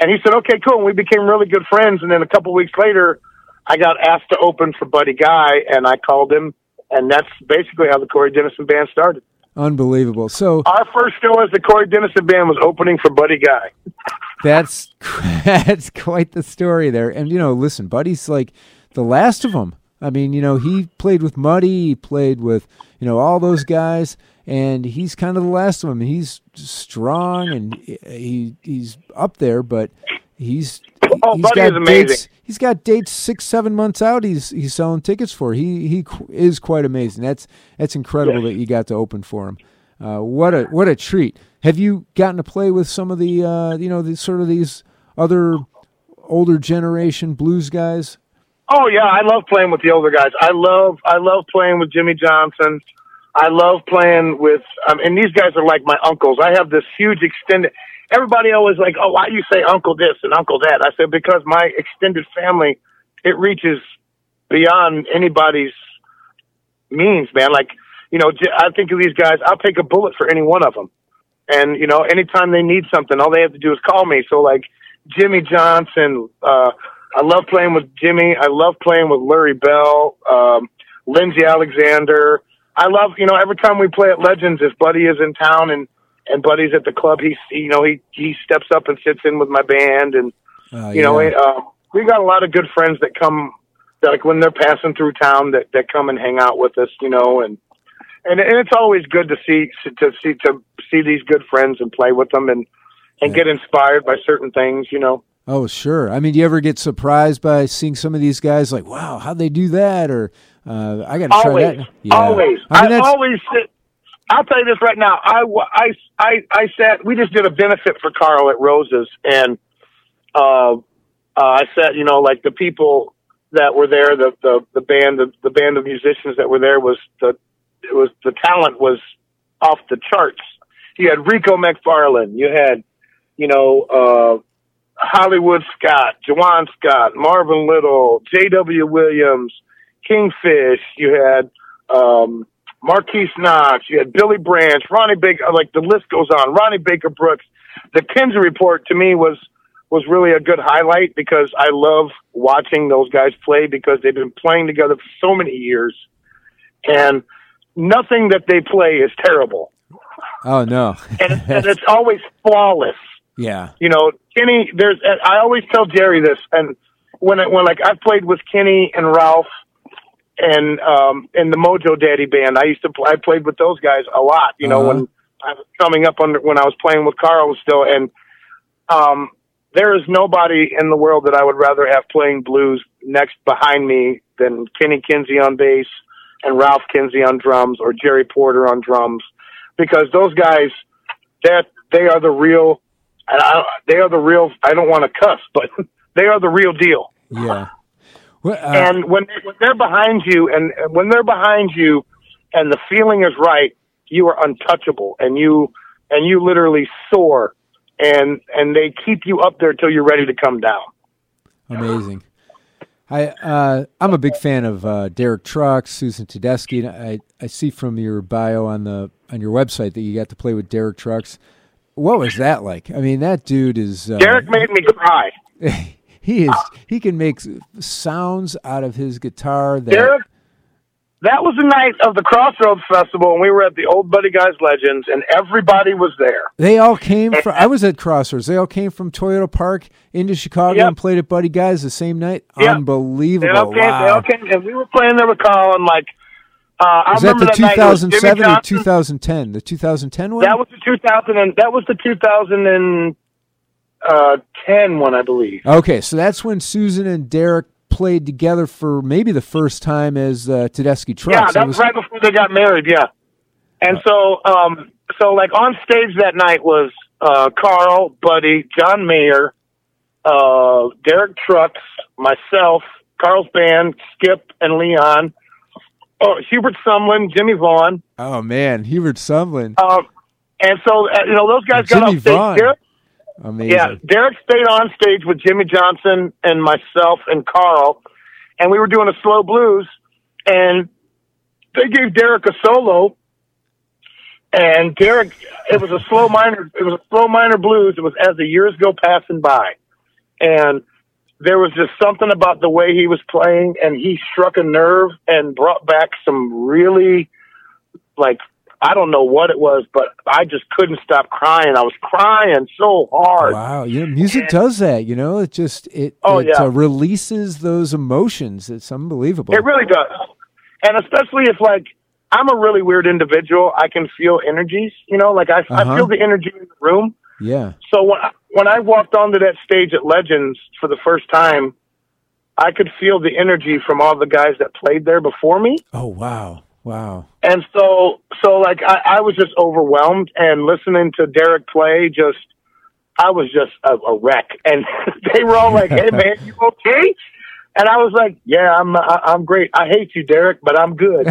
And he said, "Okay, cool." And we became really good friends. And then a couple weeks later, I got asked to open for Buddy Guy, and I called him. And that's basically how the Corey Dennison Band started. Unbelievable. So our first show as the Corey Dennison Band was opening for Buddy Guy. That's quite the story there. And, you know, listen, Buddy's like the last of them. I mean, you know, he played with Muddy, he played with, you know, all those guys, and he's kind of the last of them. He's strong, and he's up there, but Buddy is amazing. He's got dates 6-7 months out. He's selling tickets for. He is quite amazing. That's incredible that you got to open for him. What a treat! Have you gotten to play with some of the these other older generation blues guys? Oh yeah, I love playing with the older guys. I love playing with Jimmy Johnson. I love playing with and these guys are like my uncles. I have this huge extended. Everybody always like, "Oh, why do you say uncle this and uncle that?" I said, because my extended family, it reaches beyond anybody's means, man. Like, you know, I think of these guys, I'll take a bullet for any one of them. And, you know, anytime they need something, all they have to do is call me. So like Jimmy Johnson, I love playing with Jimmy. I love playing with Larry Bell, Lindsey Alexander. I love, you know, every time we play at Legends, if Buddy is in town and Buddy's at the club, he steps up and sits in with my band. And, we got a lot of good friends that come, that like when they're passing through town, that come and hang out with us, you know, and it's always good to see these good friends and play with them and get inspired by certain things, you know. Oh, sure. I mean, do you ever get surprised by seeing some of these guys like, wow, how'd they do that? Or I got to try that. Yeah. Always. I'll tell you this right now. We just did a benefit for Carl at Rose's, and I sat, you know, like the people that were there, the band of musicians that were there the talent was off the charts. You had Rico McFarlane. You had, you know, Hollywood Scott, Jawan Scott, Marvin Little, JW Williams, Kingfish. You had Marquise Knox. You had Billy Branch, Ronnie Baker. Like the list goes on. Ronnie Baker Brooks. The Kinsey Report to me was really a good highlight, because I love watching those guys play, because they've been playing together for so many years, and nothing that they play is terrible. Oh no! and it's always flawless. Yeah. You know, Kenny, there's, I always tell Jerry this, and when I've played with Kenny and Ralph and the Mojo Daddy Band, I played with those guys a lot, you know, when I was coming up when I was playing with Carl still, and there is nobody in the world that I would rather have playing blues next behind me than Kenny Kinsey on bass and Ralph Kinsey on drums or Jerry Porter on drums, because those guys, they are the real, I don't want to cuss, but they are the real deal. Yeah. Well, and when they're behind you, and when they're behind you and the feeling is right, you are untouchable, and you literally soar, and they keep you up there till you're ready to come down. Amazing. I'm a big fan of Derek Trucks, Susan Tedeschi. I see from your bio on your website that you got to play with Derek Trucks. What was that like? I mean, that dude is Derek made me cry. He is. He can make sounds out of his guitar. Derek, that was the night of the Crossroads Festival, and we were at the Old Buddy Guys Legends, and everybody was there. They all came from. I was at Crossroads. They all came from Toyota Park into Chicago and played at Buddy Guys the same night. Yep. Unbelievable! They all came, and we were playing there with Carl and like. Was that the 2007 or 2010? The 2010 one? That was the 2010 one, I believe. Okay, so that's when Susan and Derek played together for maybe the first time as Tedeschi Trucks. Yeah, that was right before they got married, yeah. And so like on stage that night was Carl, Buddy, John Mayer, Derek Trucks, myself, Carl's band, Skip and Leon. Oh, Hubert Sumlin, Jimmy Vaughn. Oh man, Hubert Sumlin. And so those guys got off stage. Derek, amazing. Yeah, Derek stayed on stage with Jimmy Johnson and myself and Carl, and we were doing a slow blues, and they gave Derek a solo, and Derek, it was a slow minor blues. It was As the Years Go Passing By, and there was just something about the way he was playing, and he struck a nerve and brought back some really, like, I don't know what it was, but I just couldn't stop crying. I was crying so hard. Wow, yeah, music does that, you know? It just releases those emotions. It's unbelievable. It really does. And especially if, like, I'm a really weird individual. I can feel energies, you know? Like, I feel the energy in the room. Yeah. So when I walked onto that stage at Legends for the first time, I could feel the energy from all the guys that played there before me. Oh, wow. Wow. And so I was just overwhelmed, and listening to Derek play, I was just a wreck. And they were all like, hey, man, you okay? And I was like, yeah, I'm great. I hate you, Derek, but I'm good.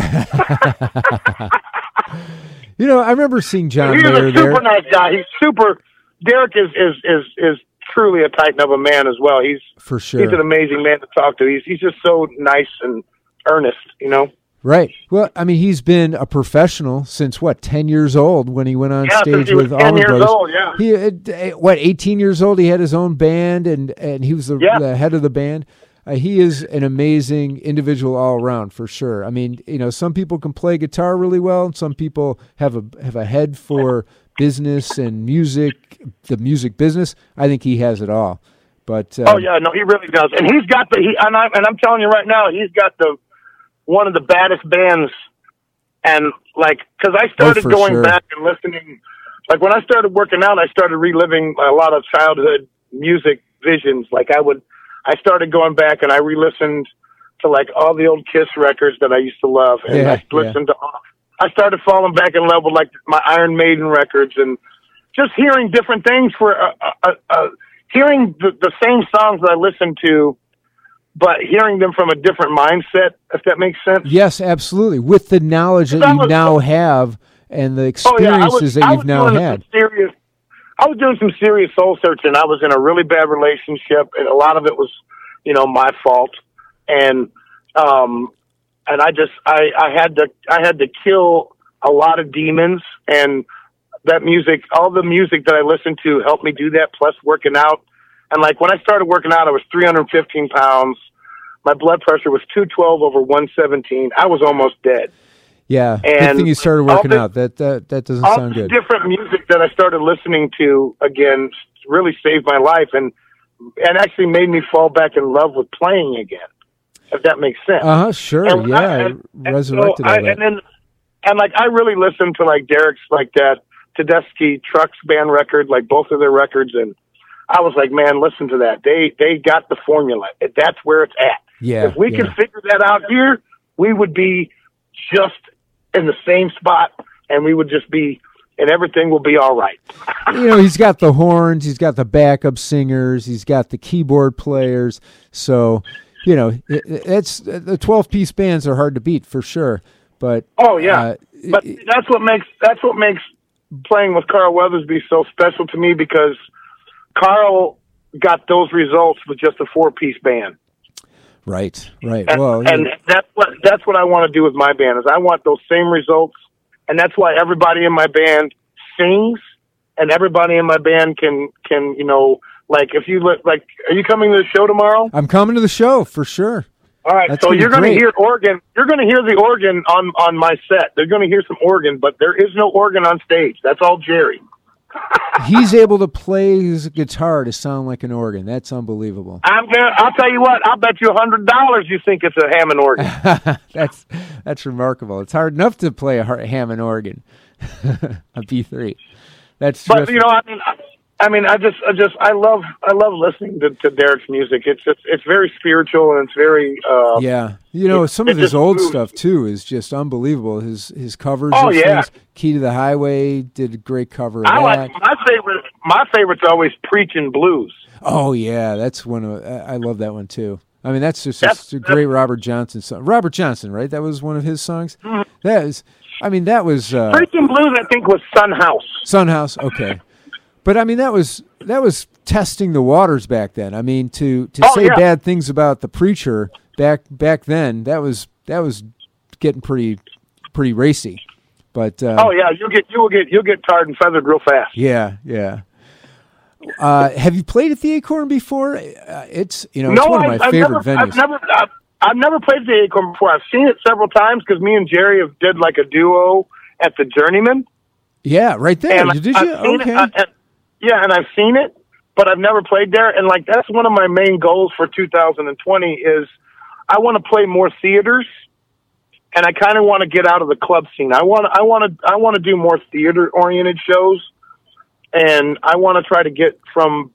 You know, I remember seeing John Mayer there. He's a super nice guy. He's super... Derek is truly a titan of a man as well. He's for sure. He's an amazing man to talk to. He's just so nice and earnest, you know. Right. Well, I mean, he's been a professional since 10 years old when he went on stage with Allman Brothers. 10 years old, yeah. He at 18 years old, he had his own band, and he was the head of the band. He is an amazing individual all around, for sure. I mean, you know, some people can play guitar really well, and some people have a head for business and music, the music business. I think he has it all. But he really does, and he's got I'm telling you right now, he's got one of the baddest bands. And like, because I started going back and listening, like when I started working out, I started reliving a lot of childhood music visions. Like I started going back and I re-listened to like all the old Kiss records that I used to love, and I listened to all. I started falling back in love with like my Iron Maiden records, and just hearing different things hearing the same songs that I listened to, but hearing them from a different mindset, if that makes sense. Yes, absolutely. With the knowledge that you now have and the experiences that you've now had. I was doing some serious soul searching. I was in a really bad relationship, and a lot of it was, you know, my fault. And I just, I had to kill a lot of demons, and that music, all the music that I listened to helped me do that, plus working out. And like when I started working out, I was 315 pounds. My blood pressure was 212 over 117. I was almost dead. Yeah. And good thing you started working out. That doesn't sound good. All the different music that I started listening to again really saved my life and actually made me fall back in love with playing again, if that makes sense. Uh-huh, sure, and yeah. I really listened to, like, Derek's, like, that Tedeschi Trucks band record, like, both of their records, and I was like, man, listen to that. They got the formula. That's where it's at. Yeah. If we could figure that out here, we would be just in the same spot, and we would just be... and everything will be all right. You know, he's got the horns, he's got the backup singers, he's got the keyboard players. So, you know, it's the 12-piece bands are hard to beat for sure. But but that's what makes playing with Carl Weathersby so special to me, because Carl got those results with just a 4-piece band. Right. And that's what I want to do with my band is I want those same results. And that's why everybody in my band sings, and everybody in my band can you know, like, if you look, like, are you coming to the show tomorrow? I'm coming to the show for sure. All right, that's so you're going to hear organ. You're going to hear the organ on my set. They're going to hear some organ, but there is no organ on stage. That's all Jerry. He's able to play his guitar to sound like an organ. That's unbelievable. I'll tell you what. I'll bet you $100 you think it's a Hammond organ. That's remarkable. It's hard enough to play a Hammond organ, a B3. That's terrific. But you know, I love listening to Derek's music. It's just, it's very spiritual and it's very You know, some of his old stuff too is just unbelievable. His covers. Oh yeah, things. Key to the Highway did a great cover. My favorite's always Preachin' Blues. Oh yeah, that's one of I love that one too. I mean, that's a great Robert Johnson song. Robert Johnson, right? That was one of his songs. Mm-hmm. That was Preachin' Blues. I think was Sunhouse. Okay. But I mean, that was testing the waters back then. I mean, to say bad things about the preacher back then, that was getting pretty racy. But you'll get tarred and feathered real fast. Yeah. Have you played at the Acorn before? It's one of my favorite venues. I've never played at the Acorn before. I've seen it several times because me and Jerry have did like a duo at the Journeyman. Yeah, right there. Did you? Okay. Yeah, and I've seen it, but I've never played there. And, like, that's one of my main goals for 2020 is I want to play more theaters, and I kind of want to get out of the club scene. I want to do more theater-oriented shows, and I want to try to get from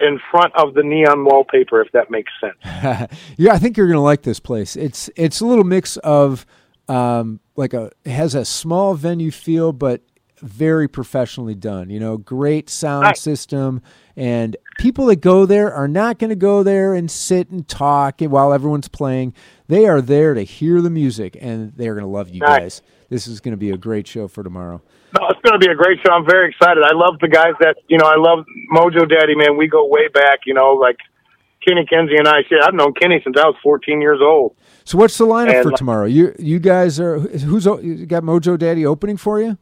in front of the neon wallpaper, if that makes sense. Yeah, I think you're going to like this place. It's a little mix of, it has a small venue feel, but very professionally done, you know, great sound system, and people that go there are not going to go there and sit and talk while everyone's playing. They are there to hear the music, and they're going to love you guys. This is going to be a great show for tomorrow. No, it's going to be a great show. I'm very excited. I love the guys that, you know, I love Mojo Daddy, man. We go way back, you know, like Kenny Kinsey and I. I've known Kenny since I was 14 years old. So what's the lineup for tomorrow? You guys are, who's you got Mojo Daddy opening for you?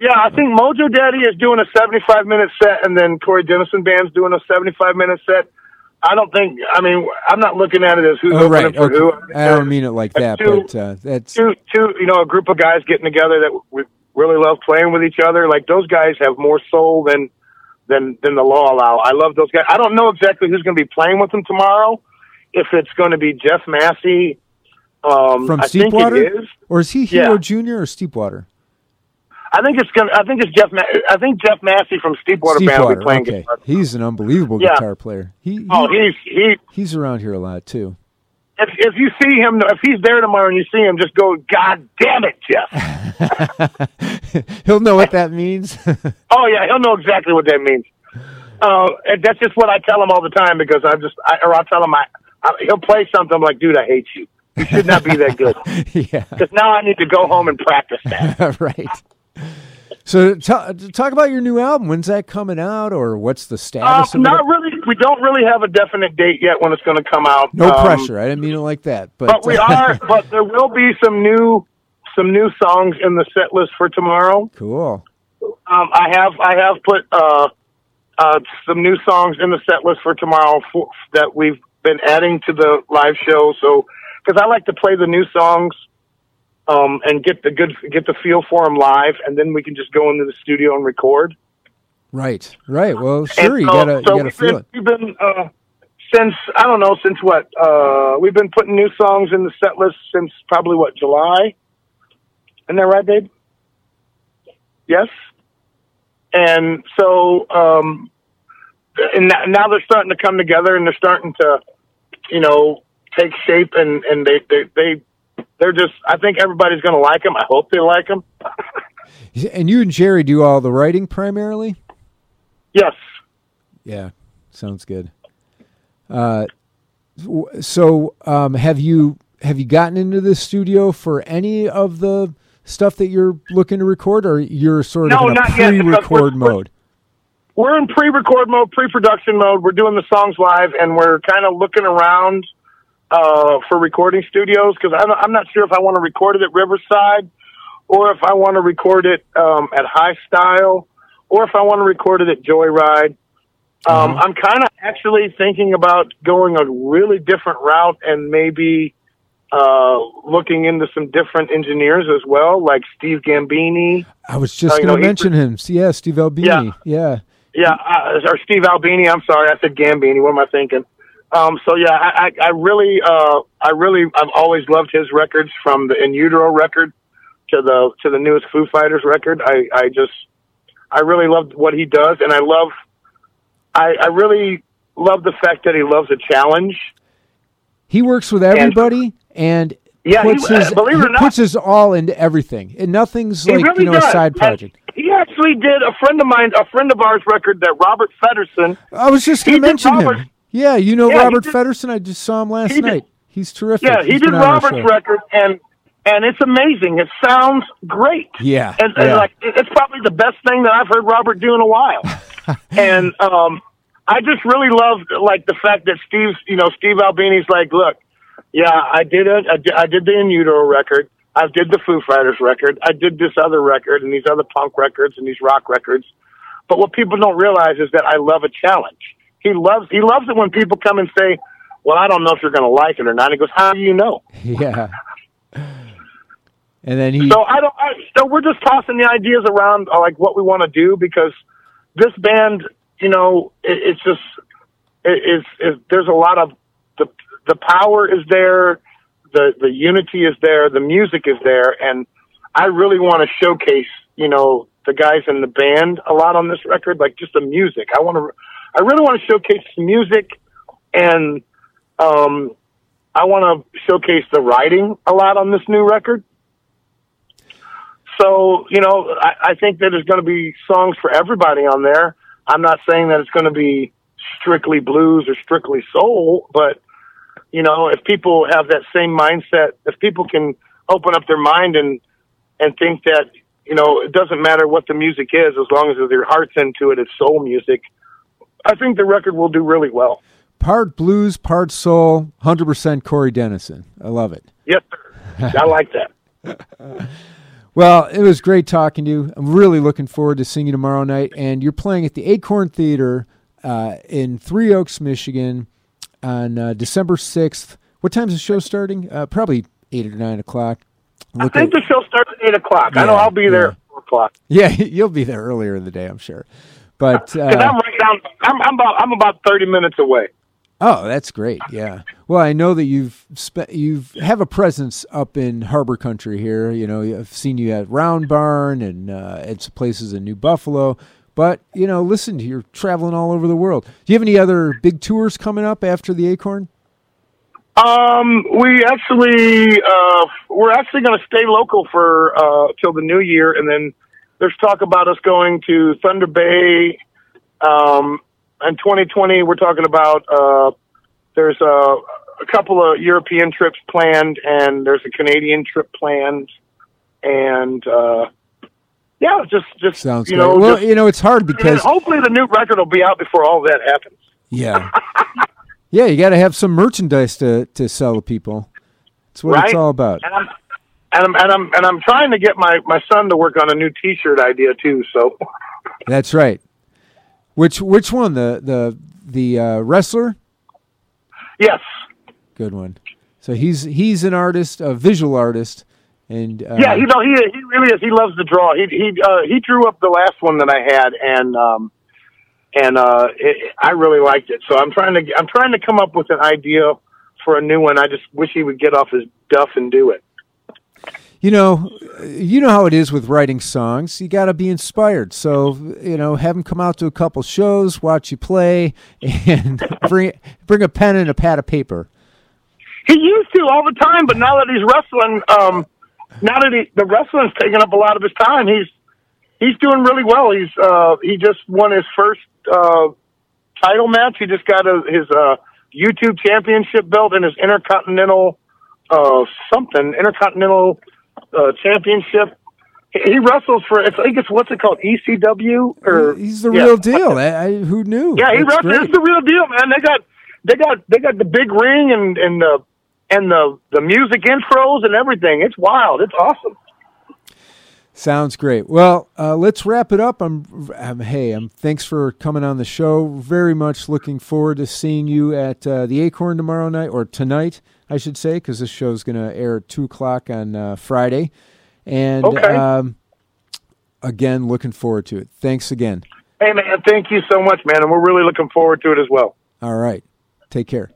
Yeah, I think Mojo Daddy is doing a 75-minute set, and then Corey Dennison Band's doing a 75-minute set. I'm not looking at it as who's opening for who. I don't mean it like that, but that's... Two, you know, a group of guys getting together that we really love playing with each other. Like, those guys have more soul than the law allow. I love those guys. I don't know exactly who's going to be playing with them tomorrow, if it's going to be Jeff Massey. From Steepwater? I think it is. Or is he Hero Jr. or Steepwater? I think Jeff Massey from Steepwater Band will be playing guitar. He's an unbelievable guitar player. He's around here a lot too. If you see him, if he's there tomorrow and you see him, just go, God damn it, Jeff. He'll know what that means. Oh yeah, he'll know exactly what that means. And that's just what I tell him all the time, because I'll tell him he'll play something. I'm like, dude, I hate you. You should not be that good. Yeah. Because now I need to go home and practice that. Right. So talk about your new album. When's that coming out, or what's the status? Not really. We don't really have a definite date yet when it's going to come out. No pressure. I didn't mean it like that. But we are. But there will be some new songs in the set list for tomorrow. Cool. I have put some new songs in the set list for tomorrow that we've been adding to the live show. So because I like to play the new songs. And get the feel for them live, and then we can just go into the studio and record. Right, right. Well, sure, you gotta feel it. We've been we've been putting new songs in the set list since probably July. Isn't that right, babe? Yes. And so, and now they're starting to come together, and they're starting to, take shape, and they're just, I think everybody's going to like them. I hope they like them. And you and Jerry do all the writing primarily? Yes. Yeah. Sounds good. So, have you gotten into the studio for any of the stuff that you're looking to record, or you're sort of in a pre-record mode? We're in pre-record mode, pre-production mode. We're doing the songs live, and we're kind of looking around for recording studios, because I'm not sure if I want to record it at Riverside, or if I want to record it at High Style, or if I want to record it at Joyride. Mm-hmm. I'm kind of actually thinking about going a really different route, and maybe looking into some different engineers as well, like Steve Gambini. I was just going to mention him. Yeah, Steve Albini. Yeah. Or Steve Albini. I'm sorry, I said Gambini. What am I thinking? I've always loved his records, from the In Utero record to the newest Foo Fighters record. I really loved what he does, and I really love the fact that he loves a challenge. He works with everybody and puts his all into everything. And nothing's a side project. He actually did a friend of ours record that Robert Feddersen. I was just going to mention him. Yeah, Robert Feddersen. I just saw him last night. He's terrific. Yeah, he did Robert's record, and it's amazing. It sounds great. Yeah. It's probably the best thing that I've heard Robert do in a while. And I just really love the fact that Steve Albini's like, look, yeah, I did the In Utero record, I did the Foo Fighters record, I did this other record and these other punk records and these rock records, but what people don't realize is that I love a challenge. He loves it when people come and say, well, I don't know if you're going to like it or not. He goes, how do you know? Yeah. And then so we're just tossing the ideas around, like what we want to do, because this band, there's a lot of, the power is there, the unity is there, the music is there, and I really want to showcase, the guys in the band a lot on this record, like just the music. I really want to showcase the music, and I want to showcase the writing a lot on this new record. So, I think that there's going to be songs for everybody on there. I'm not saying that it's going to be strictly blues or strictly soul, but, if people have that same mindset, if people can open up their mind and think that, it doesn't matter what the music is, as long as their heart's into it, it's soul music, I think the record will do really well. Part blues, part soul, 100% Corey Dennison. I love it. Yes, sir. I like that. Well, it was great talking to you. I'm really looking forward to seeing you tomorrow night. And you're playing at the Acorn Theater in Three Oaks, Michigan on December 6th. What time is the show starting? Probably 8 or 9 o'clock. I think the show starts at 8 o'clock. Yeah, I know I'll be there at 4 o'clock. Yeah, you'll be there earlier in the day, I'm sure. But I'm right down. I'm about 30 minutes away. Oh, that's great! Yeah. Well, I know that you have a presence up in Harbor Country here. I've seen you at Round Barn and at some places in New Buffalo. But you're traveling all over the world. Do you have any other big tours coming up after the Acorn? We actually we're actually going to stay local for till the new year, and then there's talk about us going to Thunder Bay. In 2020, we're talking about there's a couple of European trips planned, and there's a Canadian trip planned, and just sounds good. Well, it's hard because hopefully the new record will be out before all that happens. Yeah, yeah, you got to have some merchandise to sell to people. That's what it's all about. And I'm trying to get my son to work on a new T-shirt idea too. So that's right. Which one? The wrestler? Yes. Good one. So he's an artist, a visual artist, and yeah, he really is. He loves to draw. He drew up the last one that I had, and And I really liked it. So I'm trying to come up with an idea for a new one. I just wish he would get off his duff and do it. You know how it is with writing songs. You got to be inspired. So, have them come out to a couple shows, watch you play, and bring a pen and a pad of paper. He used to all the time, but now that he's wrestling, the wrestling's taking up a lot of his time, he's doing really well. He's he just won his first title match. He just got his YouTube championship belt and his intercontinental intercontinental. Championship. He wrestles for, I think it's, what's it called, ECW? Or he's the real deal. Who knew? Yeah, he wrestles. It's the real deal, man. They got the big ring and the music intros and everything. It's wild. It's awesome. Sounds great. Well, let's wrap it up. Thanks for coming on the show. Very much looking forward to seeing you at the Acorn tomorrow night, or tonight, I should say, because this show's going to air at 2:00 on Friday. And okay. Again, looking forward to it. Thanks again. Hey, man, thank you so much, man. And we're really looking forward to it as well. All right. Take care.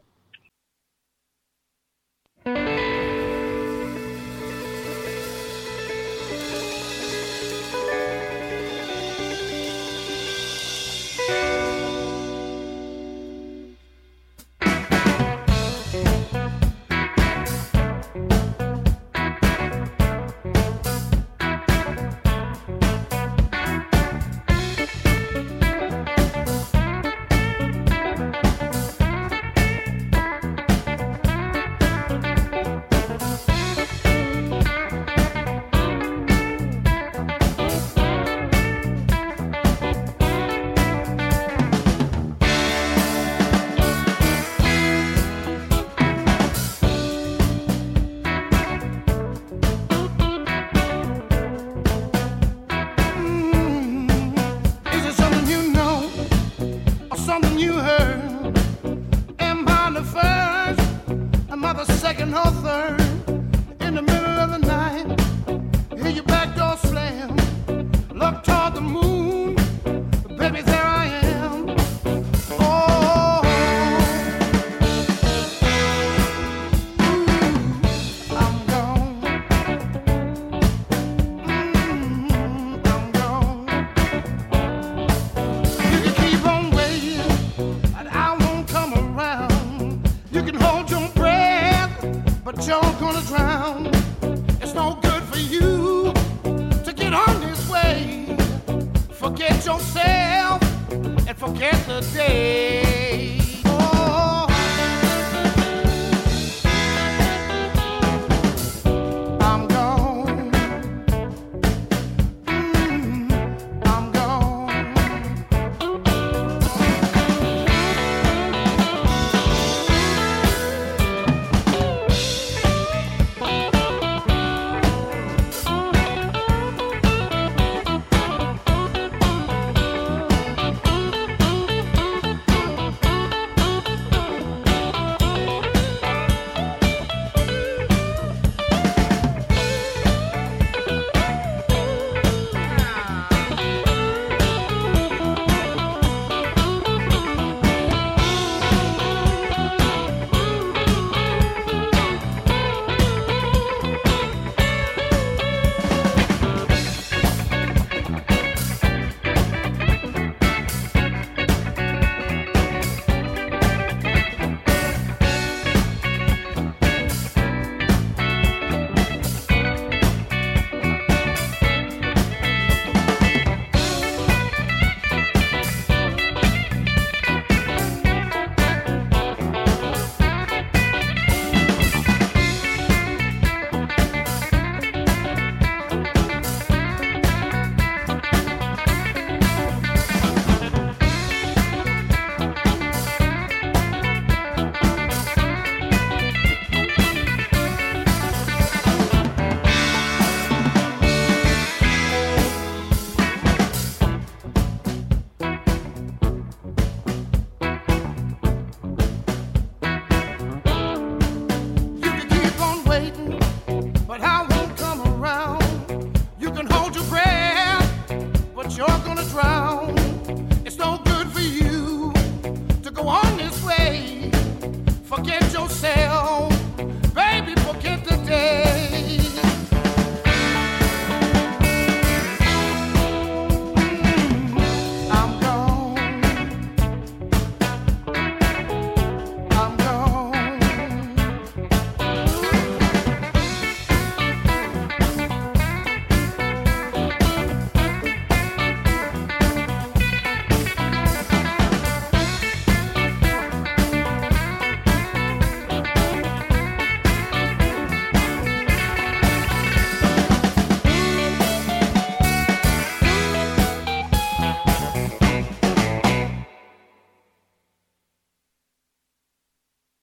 forget yourself.